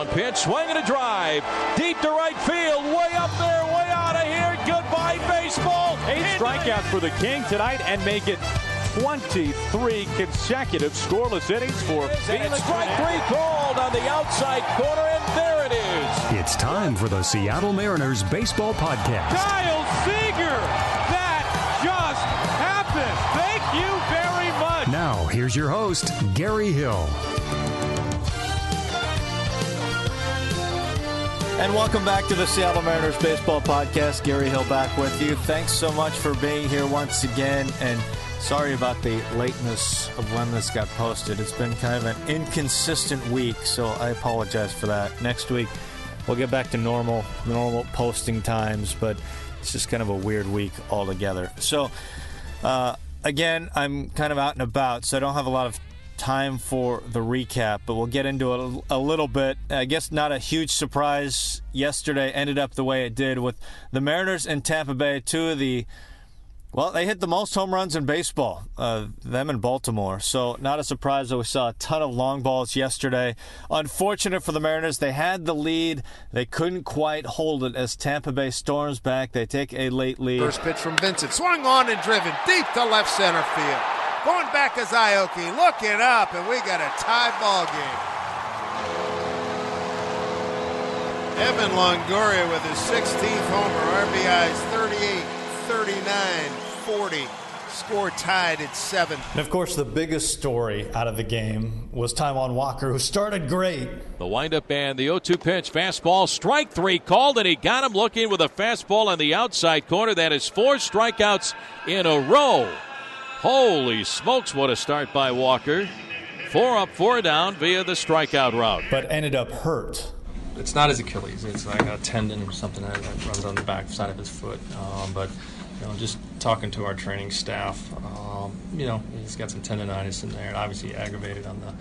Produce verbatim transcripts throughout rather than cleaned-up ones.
one pitch, swing and a drive. Deep to right field, way up there, way out of here. Goodbye, baseball. Eight strikeouts for the King tonight and make it twenty-three consecutive scoreless innings for Felix. Strike three called on the outside corner, and there it is. It's time for the Seattle Mariners Baseball Podcast. Kyle Seeger! That just happened! Thank you very much! Now, here's your host, Gary Hill. And welcome back to the Seattle Mariners Baseball Podcast. Gary Hill back with you. Thanks so much for being here once again, and sorry about the lateness of when this got posted. It's been kind of an inconsistent week, so I apologize for that. Next week, we'll get back to normal, normal posting times, but it's just kind of a weird week altogether. So, uh, again, I'm kind of out and about, so I don't have a lot of time for the recap, but we'll get into it a little bit. I guess not a huge surprise. Yesterday ended up the way it did with the Mariners and Tampa Bay, two of the Well, they hit the most home runs in baseball, uh, them in Baltimore. So not a surprise that we saw a ton of long balls yesterday. Unfortunate for the Mariners. They had the lead. They couldn't quite hold it as Tampa Bay storms back. They take a late lead. First pitch from Vincent. Swung on and driven deep to left center field. Going back to Zaoki. Looking up, and we got a tie ball game. Evan Longoria with his sixteenth homer. R B I's thirty-eight. thirty-nine forty, score tied at seven. And of course, the biggest story out of the game was Taijuan Walker, who started great. The windup and the oh two pitch, fastball, strike three called, and he got him looking with a fastball on the outside corner. That is four strikeouts in a row. Holy smokes, what a start by Walker. Four up, four down via the strikeout route. But ended up hurt. It's not his Achilles. It's like a tendon or something that runs on the back side of his foot. Um, but You know, just talking to our training staff, um, you know, he's got some tendonitis in there, and obviously aggravated on the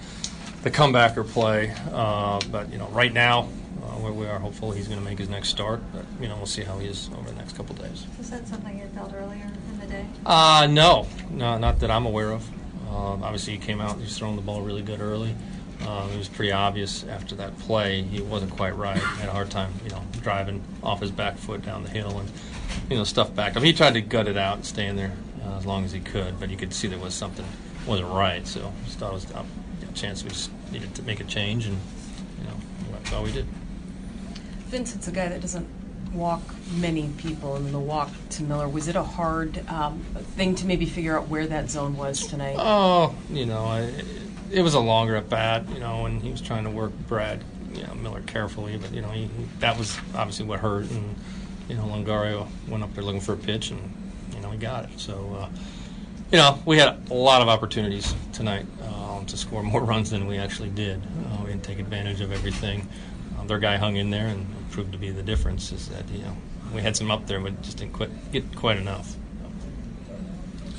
the comebacker play. Uh, but you know, right now, uh, we are hopeful he's going to make his next start. But you know, we'll see how he is over the next couple of days. Was that something you felt earlier in the day? Uh no, no, not that I'm aware of. Um, obviously, he came out, he was throwing the ball really good early. Um, it was pretty obvious after that play he wasn't quite right. He had a hard time, you know, driving off his back foot down the hill and, you know, stuff back. I mean, he tried to gut it out and stay in there uh, as long as he could, but you could see there was something wasn't right. So I just thought it was a chance we just needed to make a change, and, you know, that's all we did. Vincent's a guy that doesn't walk many people, and the walk to Miller, was it a hard um, thing to maybe figure out where that zone was tonight? Oh, you know, I... It, It was a longer at bat, you know, and he was trying to work Brad you know, Miller carefully, but, you know, he, that was obviously what hurt. And, you know, Longoria went up there looking for a pitch, and, you know, he got it. So, uh, you know, we had a lot of opportunities tonight um, to score more runs than we actually did. Uh, we didn't take advantage of everything. Um, their guy hung in there and proved to be the difference, is that, you know, we had some up there, but just didn't quite, get quite enough.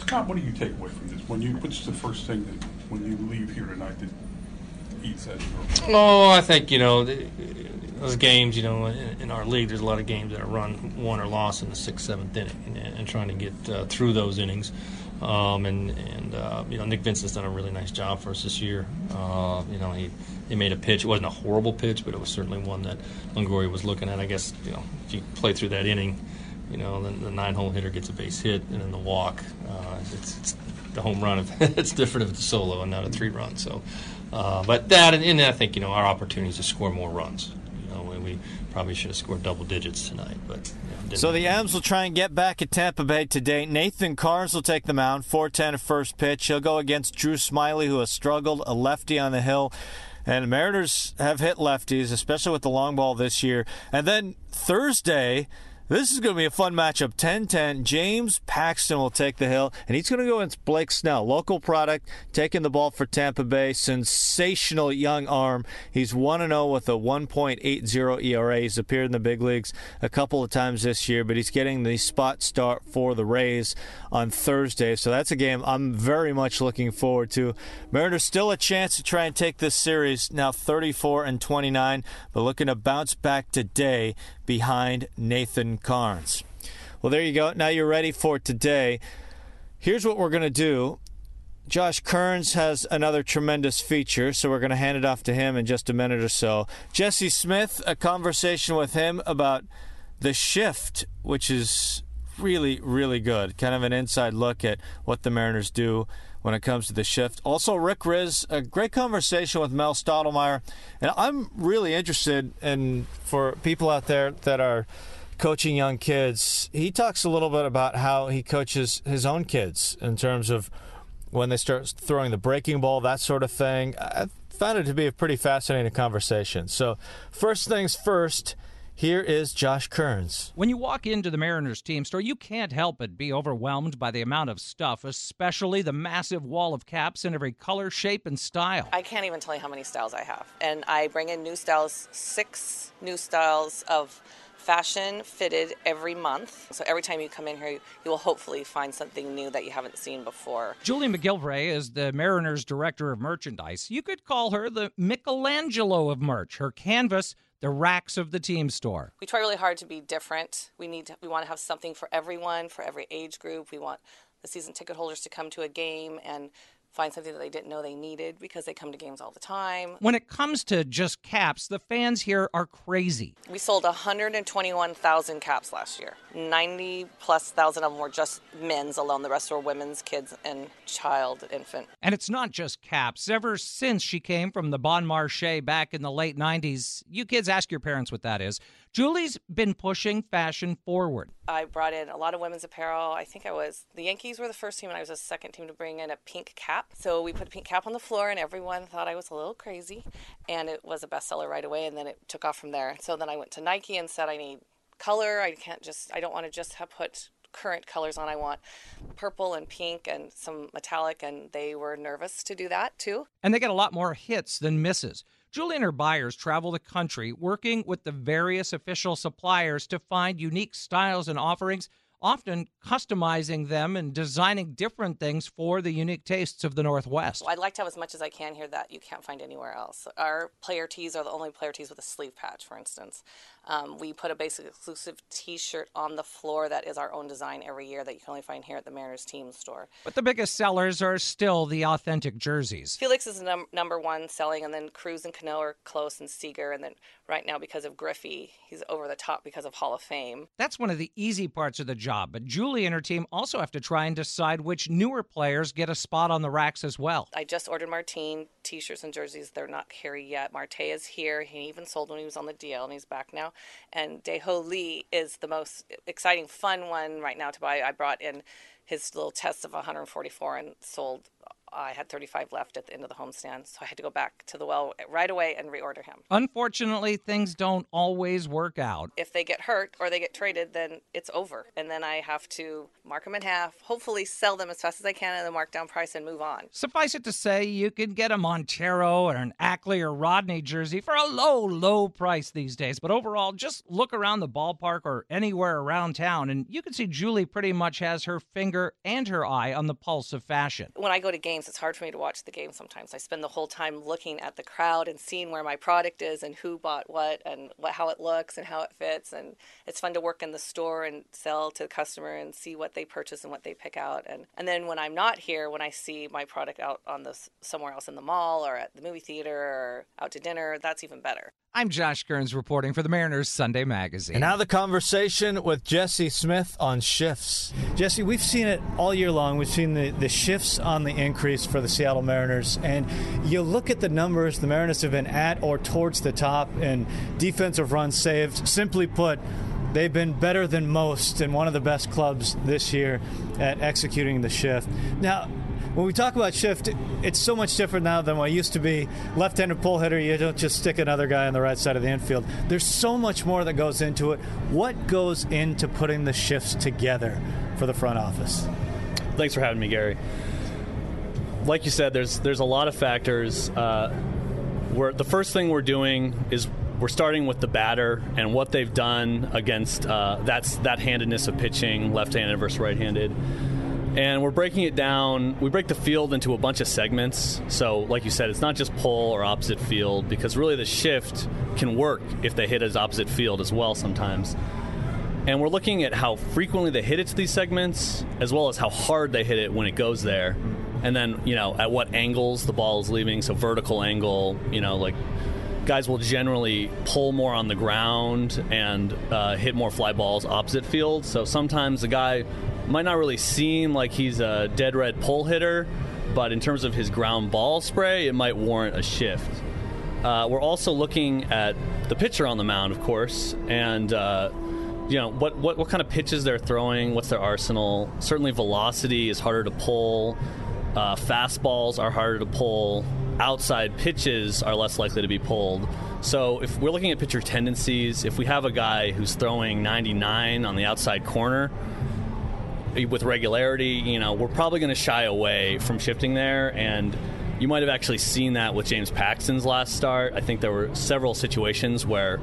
Scott, what do you take away from this? When you, what's the first thing that when you leave here tonight that eats at you? Oh, I think, you know, those games, you know, in our league, there's a lot of games that are run won or lost in the sixth, seventh inning, and, and trying to get uh, through those innings. Um, and, and uh, you know, Nick Vincent's done a really nice job for us this year. Uh, you know, he, he made a pitch. It wasn't a horrible pitch, but it was certainly one that Longoria was looking at. I guess, you know, if you play through that inning, you know, then the nine-hole hitter gets a base hit, and then the walk. Uh, it's, it's the home run. If, it's different if it's a solo and not a three-run. So, uh, but that, and, and I think, you know, our opportunities to score more runs. You know, we, we probably should have scored double digits tonight, but. You know, so the M's will try and get back at Tampa Bay today. Nathan Karns will take the mound. four ten at first pitch. He'll go against Drew Smiley, who has struggled. A lefty on the hill. And the Mariners have hit lefties, especially with the long ball this year. And then Thursday. This is going to be a fun matchup. ten ten, James Paxton will take the hill, and he's going to go against Blake Snell, local product, taking the ball for Tampa Bay. Sensational young arm. He's one and oh with a one point eight oh E R A. He's appeared in the big leagues a couple of times this year, but he's getting the spot start for the Rays on Thursday, so that's a game I'm very much looking forward to. Mariners still a chance to try and take this series, now thirty-four and twenty-nine, but looking to bounce back today behind Nathan Karns. Well, there you go. Now you're ready for today. Here's what we're going to do. Josh Kearns has another tremendous feature, so we're going to hand it off to him in just a minute or so. Jesse Smith, a conversation with him about the shift, which is really, really good. Kind of an inside look at what the Mariners do when it comes to the shift. Also, Rick Riz, a great conversation with Mel Stottlemyre. And I'm really interested in, for people out there that are coaching young kids, he talks a little bit about how he coaches his own kids in terms of when they start throwing the breaking ball, that sort of thing. I found it to be a pretty fascinating conversation. So first things first, here is Josh Kearns. When you walk into the Mariners team store, you can't help but be overwhelmed by the amount of stuff, especially the massive wall of caps in every color, shape, and style. I can't even tell you how many styles I have. And I bring in new styles, six new styles of fashion fitted every month. So every time you come in here, you, you will hopefully find something new that you haven't seen before. Julie McGilvray is the Mariners Director of Merchandise. You could call her the Michelangelo of merch. Her canvas, the racks of the team store. We try really hard to be different. We need to, we want to have something for everyone, for every age group. We want the season ticket holders to come to a game and find something that they didn't know they needed because they come to games all the time. When it comes to just caps, the fans here are crazy. We sold one hundred twenty-one thousand caps last year. ninety plus thousand of them were just men's alone. The rest were women's, kids, and child, infant. And it's not just caps. Ever since she came from the Bon Marché back in the late nineties, you kids ask your parents what that is. Julie's been pushing fashion forward. I brought in a lot of women's apparel. I think I was, the Yankees were the first team, and I was the second team to bring in a pink cap. So we put a pink cap on the floor, and everyone thought I was a little crazy. And it was a bestseller right away, and then it took off from there. So then I went to Nike and said, I need color. I can't just, I don't want to just have put current colors on. I want purple and pink and some metallic, and they were nervous to do that too. And they get a lot more hits than misses. Julie and her buyers travel the country working with the various official suppliers to find unique styles and offerings, often customizing them and designing different things for the unique tastes of the Northwest. I'd like to have as much as I can here that you can't find anywhere else. Our player tees are the only player tees with a sleeve patch, for instance. Um, we put a basic exclusive T-shirt on the floor that is our own design every year that you can only find here at the Mariners team store. But the biggest sellers are still the authentic jerseys. Felix is num- number one selling, and then Cruz and Cano are close, and Seeger, and then right now because of Griffey, he's over the top because of Hall of Fame. That's one of the easy parts of the job. But Julie and her team also have to try and decide which newer players get a spot on the racks as well. I just ordered Marte T-shirts and jerseys. They're not here yet. Marte is here. He even sold when he was on the D L, and he's back now. And De Ho Lee is the most exciting, fun one right now to buy. I brought in his little test of one hundred forty-four and sold. I had thirty-five left at the end of the homestand, so I had to go back to the well right away and reorder him. Unfortunately, things don't always work out. If they get hurt or they get traded, then it's over. And then I have to mark them in half, hopefully sell them as fast as I can at the markdown price and move on. Suffice it to say, you can get a Montero or an Ackley or Rodney jersey for a low, low price these days. But overall, just look around the ballpark or anywhere around town, and you can see Julie pretty much has her finger and her eye on the pulse of fashion. When I go to games, it's hard for me to watch the game sometimes. I spend the whole time looking at the crowd and seeing where my product is and who bought what and what, how it looks and how it fits. And it's fun to work in the store and sell to the customer and see what they purchase and what they pick out. And, and then when I'm not here, when I see my product out on the, somewhere else in the mall or at the movie theater or out to dinner, that's even better. I'm Josh Kearns reporting for the Mariners Sunday Magazine. And now the conversation with Jesse Smith on shifts. Jesse, we've seen it all year long. We've seen the, the shifts on the increase for the Seattle Mariners. And you look at the numbers the Mariners have been at or towards the top in defensive runs saved. Simply put, they've been better than most and one of the best clubs this year at executing the shift. Now, when we talk about shift, it's so much different now than what it used to be. Left-handed pull hitter, you don't just stick another guy on the right side of the infield. There's so much more that goes into it. What goes into putting the shifts together for the front office? Thanks for having me, Gary. Like you said, there's there's a lot of factors. Uh, we're, the first thing we're doing is we're starting with the batter and what they've done against uh, that's that handedness of pitching, left-handed versus right-handed. And we're breaking it down. We break the field into a bunch of segments. So, like you said, it's not just pull or opposite field, because really the shift can work if they hit as opposite field as well sometimes. And we're looking at how frequently they hit it to these segments, as well as how hard they hit it when it goes there. and then, you know, at what angles the ball is leaving. So vertical angle, you know, like guys will generally pull more on the ground and uh, hit more fly balls opposite field. So sometimes the guy might not really seem like he's a dead red pull hitter, but in terms of his ground ball spray, it might warrant a shift. Uh, we're also looking at the pitcher on the mound, of course, and uh, you know what, what what kind of pitches they're throwing, what's their arsenal. Certainly velocity is harder to pull. Uh, fastballs are harder to pull. Outside pitches are less likely to be pulled. So if we're looking at pitcher tendencies, if we have a guy who's throwing ninety-nine on the outside corner with regularity, you know, we're probably going to shy away from shifting there. And you might have actually seen that with James Paxton's last start. I think there were several situations where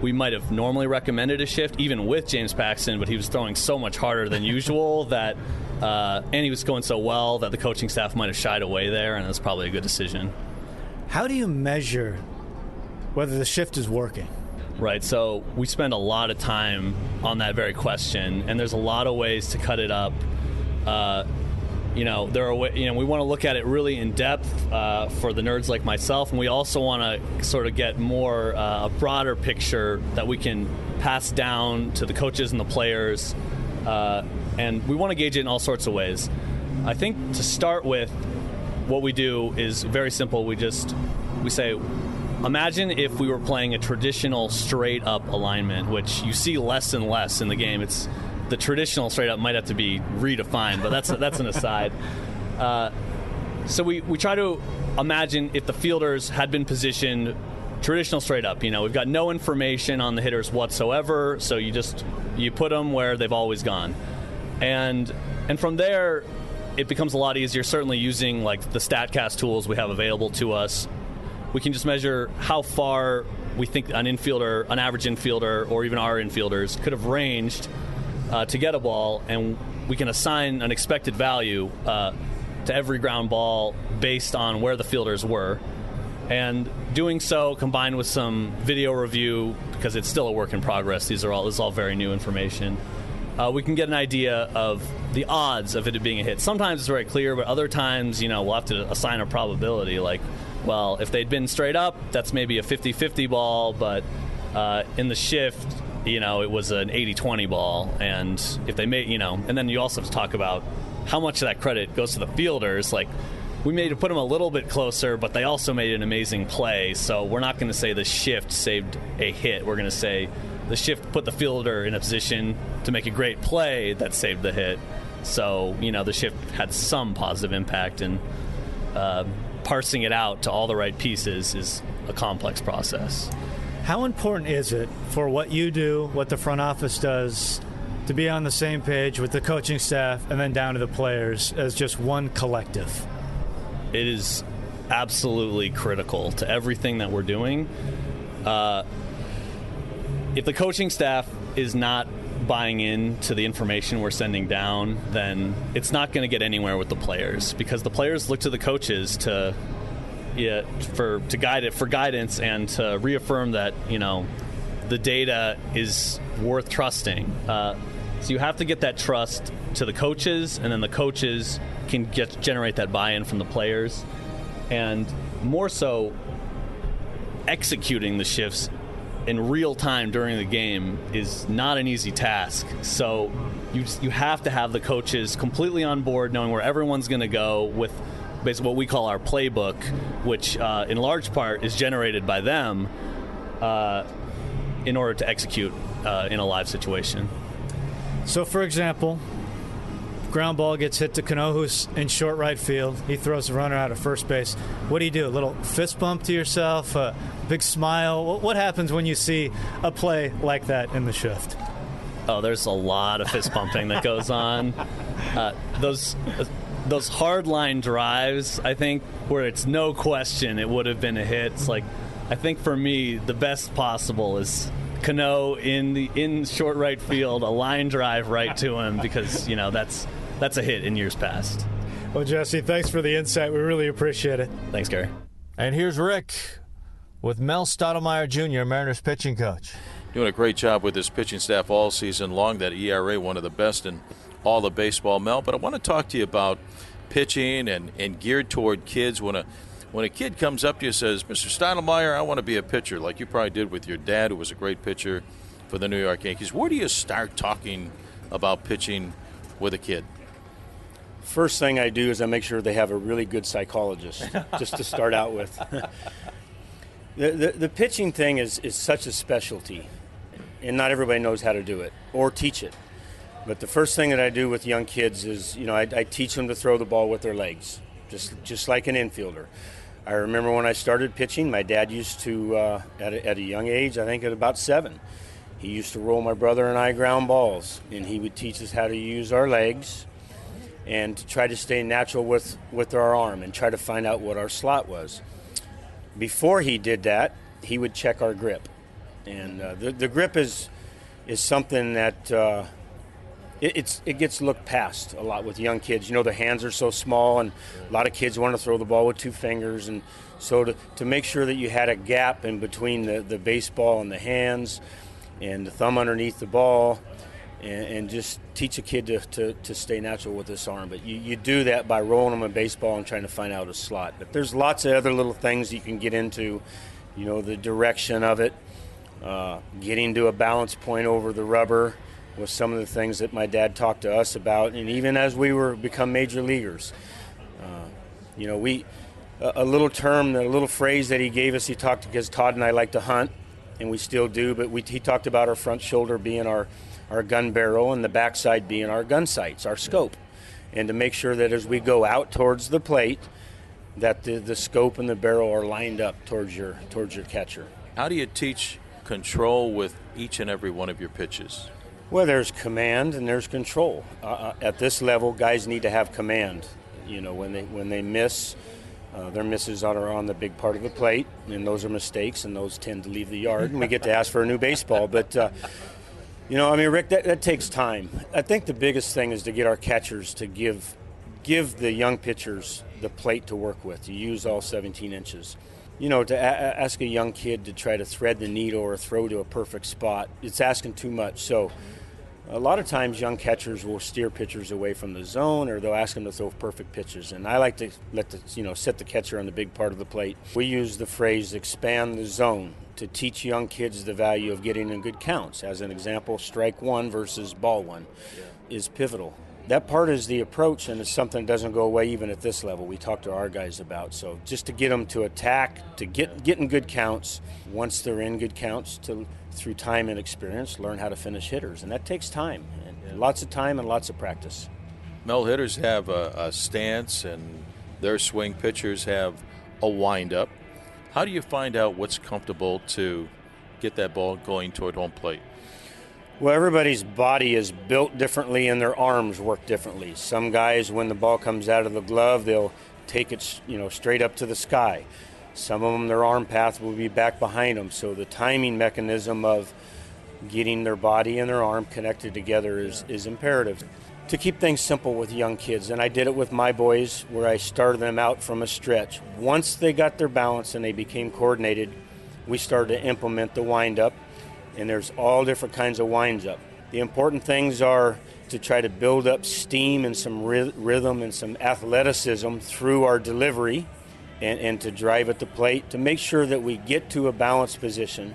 we might have normally recommended a shift, even with James Paxton, but he was throwing so much harder than usual that, uh, and he was going so well that the coaching staff might have shied away there, and that's probably a good decision. How do you measure whether the shift is working? Right, so we spend a lot of time on that very question, and there's a lot of ways to cut it up. Uh, You know, there are. You know, we want to look at it really in depth uh, for the nerds like myself, and we also want to sort of get more uh, a broader picture that we can pass down to the coaches and the players, uh, and we want to gauge it in all sorts of ways. I think to start with, what we do is very simple. We just we say, imagine if we were playing a traditional straight-up alignment, which you see less and less in the game. It's the traditional straight up might have to be redefined, but that's that's an aside. Uh, so we, we try to imagine if the fielders had been positioned traditional straight up. You know, we've got no information on the hitters whatsoever, so you just you put them where they've always gone, and and from there it becomes a lot easier. Certainly using like the StatCast tools we have available to us, we can just measure how far we think an infielder, an average infielder, or even our infielders could have ranged Uh, to get a ball, and we can assign an expected value uh, to every ground ball based on where the fielders were. And doing so, combined with some video review, because it's still a work in progress, these are all this is all very new information, uh, we can get an idea of the odds of it being a hit. Sometimes it's very clear, but other times, you know, we'll have to assign a probability. Like, well, if they'd been straight up, that's maybe a fifty-fifty ball, but uh, in the shift, you know, it was an eighty-twenty ball, and if they made, you know, and then you also have to talk about how much of that credit goes to the fielders. Like, we made to put them a little bit closer, but they also made an amazing play, so we're not going to say the shift saved a hit. We're going to say the shift put the fielder in a position to make a great play that saved the hit. So, you know, the shift had some positive impact, and uh, parsing it out to all the right pieces is a complex process. How important is it for what you do, what the front office does, to be on the same page with the coaching staff and then down to the players as just one collective? It is absolutely critical to everything that we're doing. Uh, if the coaching staff is not buying in to the information we're sending down, then it's not going to get anywhere with the players, because the players look to the coaches to... Yeah, for to guide it for guidance and to reaffirm that, you know, the data is worth trusting. Uh, so you have to get that trust to the coaches, and then the coaches can get generate that buy-in from the players. And more so, executing the shifts in real time during the game is not an easy task. So you just, you have to have the coaches completely on board, knowing where everyone's going to go with basically what we call our playbook, which uh, in large part is generated by them uh, in order to execute uh, in a live situation. So, for example, ground ball gets hit to Cano, who's in short right field. He throws a runner out of first base. What do you do? A little fist bump to yourself, a big smile? What happens when you see a play like that in the shift? Oh, there's a lot of fist bumping that goes on. Uh, those... Uh, Those hard line drives, I think, where it's no question it would have been a hit. It's like, I think for me, the best possible is Cano in the in short right field, a line drive right to him, because, you know, that's that's a hit in years past. Well, Jesse, thanks for the insight. We really appreciate it. Thanks, Gary. And here's Rick with Mel Stottlemyre Junior, Mariners pitching coach. Doing a great job with his pitching staff all season long. That E R A, one of the best in all of baseball, Mel. But I want to talk to you about pitching and, and geared toward kids. When a when a kid comes up to you and says, Mister Stottlemyre, I want to be a pitcher, like you probably did with your dad, who was a great pitcher for the New York Yankees, where do you start talking about pitching with a kid? First thing I do is I make sure they have a really good psychologist, just to start out with. the, the the pitching thing is, is such a specialty, and not everybody knows how to do it or teach it. But the first thing that I do with young kids is, you know, I, I teach them to throw the ball with their legs, just just like an infielder. I remember when I started pitching, my dad used to, uh, at, a, at a young age, I think at about seven, he used to roll my brother and I ground balls, and he would teach us how to use our legs and to try to stay natural with, with our arm and try to find out what our slot was. Before he did that, he would check our grip. And uh, the, the grip is is something that uh, it, it's it gets looked past a lot with young kids. You know, the hands are so small, and a lot of kids want to throw the ball with two fingers. And so to, to make sure that you had a gap in between the, the baseball and the hands and the thumb underneath the ball, And, and just teach a kid to, to, to stay natural with this arm. But you, you do that by rolling them a baseball and trying to find out a slot. But there's lots of other little things you can get into, you know, the direction of it, uh, getting to a balance point over the rubber was some of the things that my dad talked to us about. And even as we were become major leaguers, uh, you know, we a, a little term, a little phrase that he gave us, he talked because Todd and I like to hunt, and we still do, but we, he talked about our front shoulder being our our gun barrel and the backside being our gun sights, our scope. And to make sure that as we go out towards the plate, that the, the scope and the barrel are lined up towards your towards your catcher. How do you teach control with each and every one of your pitches? Well, there's command and there's control. Uh, at this level, guys need to have command. You know, when they when they miss, uh, their misses are on the big part of the plate, and those are mistakes, and those tend to leave the yard, and we get to ask for a new baseball. But uh, You know, I mean, Rick, that, that takes time. I think the biggest thing is to get our catchers to give give the young pitchers the plate to work with, to use all seventeen inches. You know, to a- ask a young kid to try to thread the needle or throw to a perfect spot, it's asking too much. So a lot of times young catchers will steer pitchers away from the zone, or they'll ask them to throw perfect pitches. And I like to let the, you know, set the catcher on the big part of the plate. We use the phrase expand the zone to teach young kids the value of getting in good counts. As an example, strike one versus ball one yeah. is pivotal. That part is the approach, and it's something that doesn't go away even at this level. We talk to our guys about. So just to get them to attack, to get, get in good counts, once they're in good counts, to through time and experience, learn how to finish hitters. And that takes time, and yeah. lots of time and lots of practice. Mel, hitters have a, a stance, and their swing pitchers have a wind-up. How do you find out what's comfortable to get that ball going toward home plate? Well, everybody's body is built differently, and their arms work differently. Some guys, when the ball comes out of the glove, they'll take it, you know, straight up to the sky. Some of them, their arm path will be back behind them. So the timing mechanism of getting their body and their arm connected together is, is imperative. To keep things simple with young kids, and I did it with my boys where I started them out from a stretch. Once they got their balance and they became coordinated, we started to implement the wind-up, and there's all different kinds of winds-up. The important things are to try to build up steam and some ry- rhythm and some athleticism through our delivery, And, and to drive at the plate, to make sure that we get to a balanced position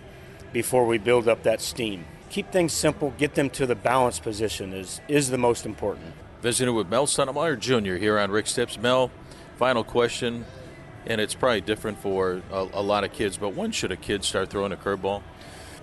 before we build up that steam. Keep things simple, get them to the balanced position is, is the most important. Visiting with Mel Stottlemyre Junior here on Rick's Tips. Mel, final question, and it's probably different for a, a lot of kids, but when should a kid start throwing a curveball?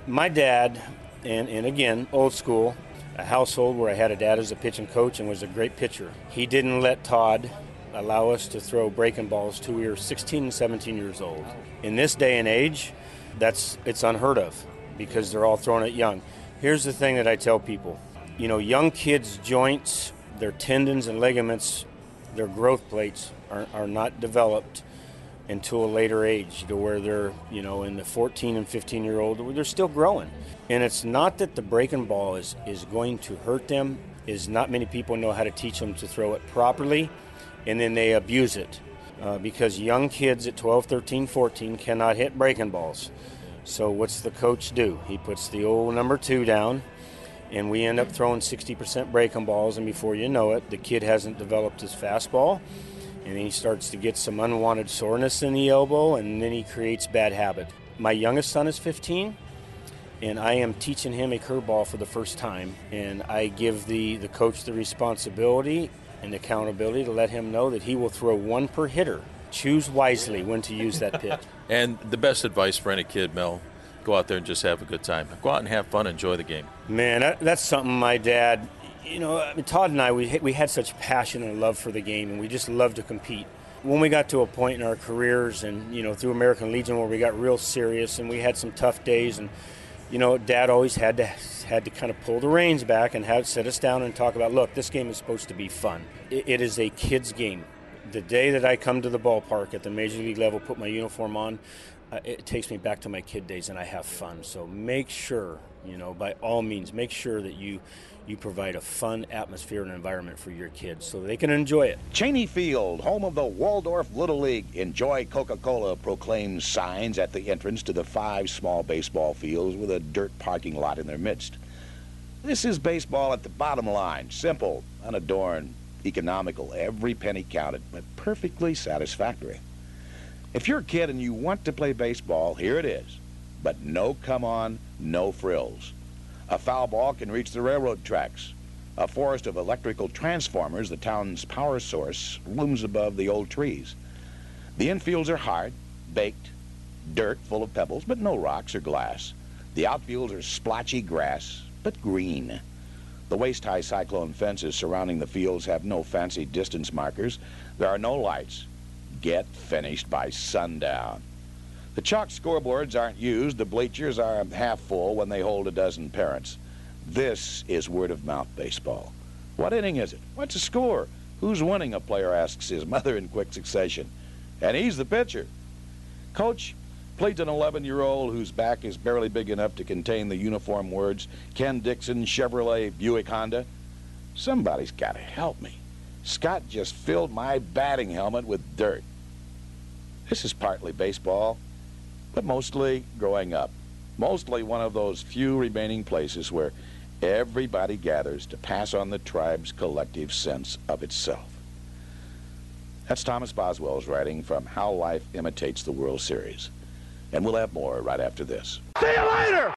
My dad, and, and again, old school, a household where I had a dad as a pitching coach and was a great pitcher. He didn't let Todd allow us to throw breaking balls till we were sixteen and seventeen years old. In this day and age, that's it's unheard of because they're all throwing it young. Here's the thing that I tell people. You know, young kids' joints, their tendons and ligaments, their growth plates are, are not developed until a later age to where they're, you know, in the fourteen and fifteen year old, they're still growing. And it's not that the breaking ball is, is going to hurt them, is not many people know how to teach them to throw it properly. And then they abuse it uh, because young kids at twelve, thirteen, fourteen cannot hit breaking balls. So what's the coach do? He puts the old number two down and we end up throwing sixty percent break on balls, and before you know it, the kid hasn't developed his fastball, and then he starts to get some unwanted soreness in the elbow, and then he creates bad habit. My youngest son is fifteen, and I am teaching him a curveball for the first time, and I give the, the coach the responsibility and accountability to let him know that he will throw one per hitter. Choose wisely when to use that pitch. And the best advice for any kid, Mel, go out there and just have a good time. Go out and have fun, enjoy the game. Man, that, that's something my dad, you know, Todd and I, we, we had such passion and love for the game, and we just loved to compete. When we got to a point in our careers and, you know, through American Legion where we got real serious and we had some tough days, and you know, Dad always had to had to kind of pull the reins back and have sit us down and talk about, look, this game is supposed to be fun. It, it is a kid's game. The day that I come to the ballpark at the Major League level, put my uniform on, uh, it takes me back to my kid days, and I have fun. So make sure, you know, by all means, make sure that you, you provide a fun atmosphere and environment for your kids so they can enjoy it. Cheney Field, home of the Waldorf Little League. Enjoy Coca-Cola, proclaims signs at the entrance to the five small baseball fields with a dirt parking lot in their midst. This is baseball at the bottom line, simple, unadorned, economical, every penny counted, but perfectly satisfactory. If you're a kid and you want to play baseball, here it is, but no come on, no frills. A foul ball can reach the railroad tracks. A forest of electrical transformers, the town's power source, looms above the old trees. The infields are hard, baked, dirt full of pebbles, but no rocks or glass. The outfields are splotchy grass, but green. The waist-high cyclone fences surrounding the fields have no fancy distance markers. There are no lights. Get finished by sundown. The chalk scoreboards aren't used. The bleachers are half full when they hold a dozen parents. This is word-of-mouth baseball. What inning is it? What's the score? Who's winning? A player asks his mother in quick succession. And he's the pitcher. Coach plays an eleven-year-old whose back is barely big enough to contain the uniform words, Ken Dixon, Chevrolet, Buick Honda. Somebody's got to help me. Scott just filled my batting helmet with dirt. This is partly baseball, but mostly growing up. Mostly one of those few remaining places where everybody gathers to pass on the tribe's collective sense of itself. That's Thomas Boswell's writing from How Life Imitates the World Series. And we'll have more right after this. See you later!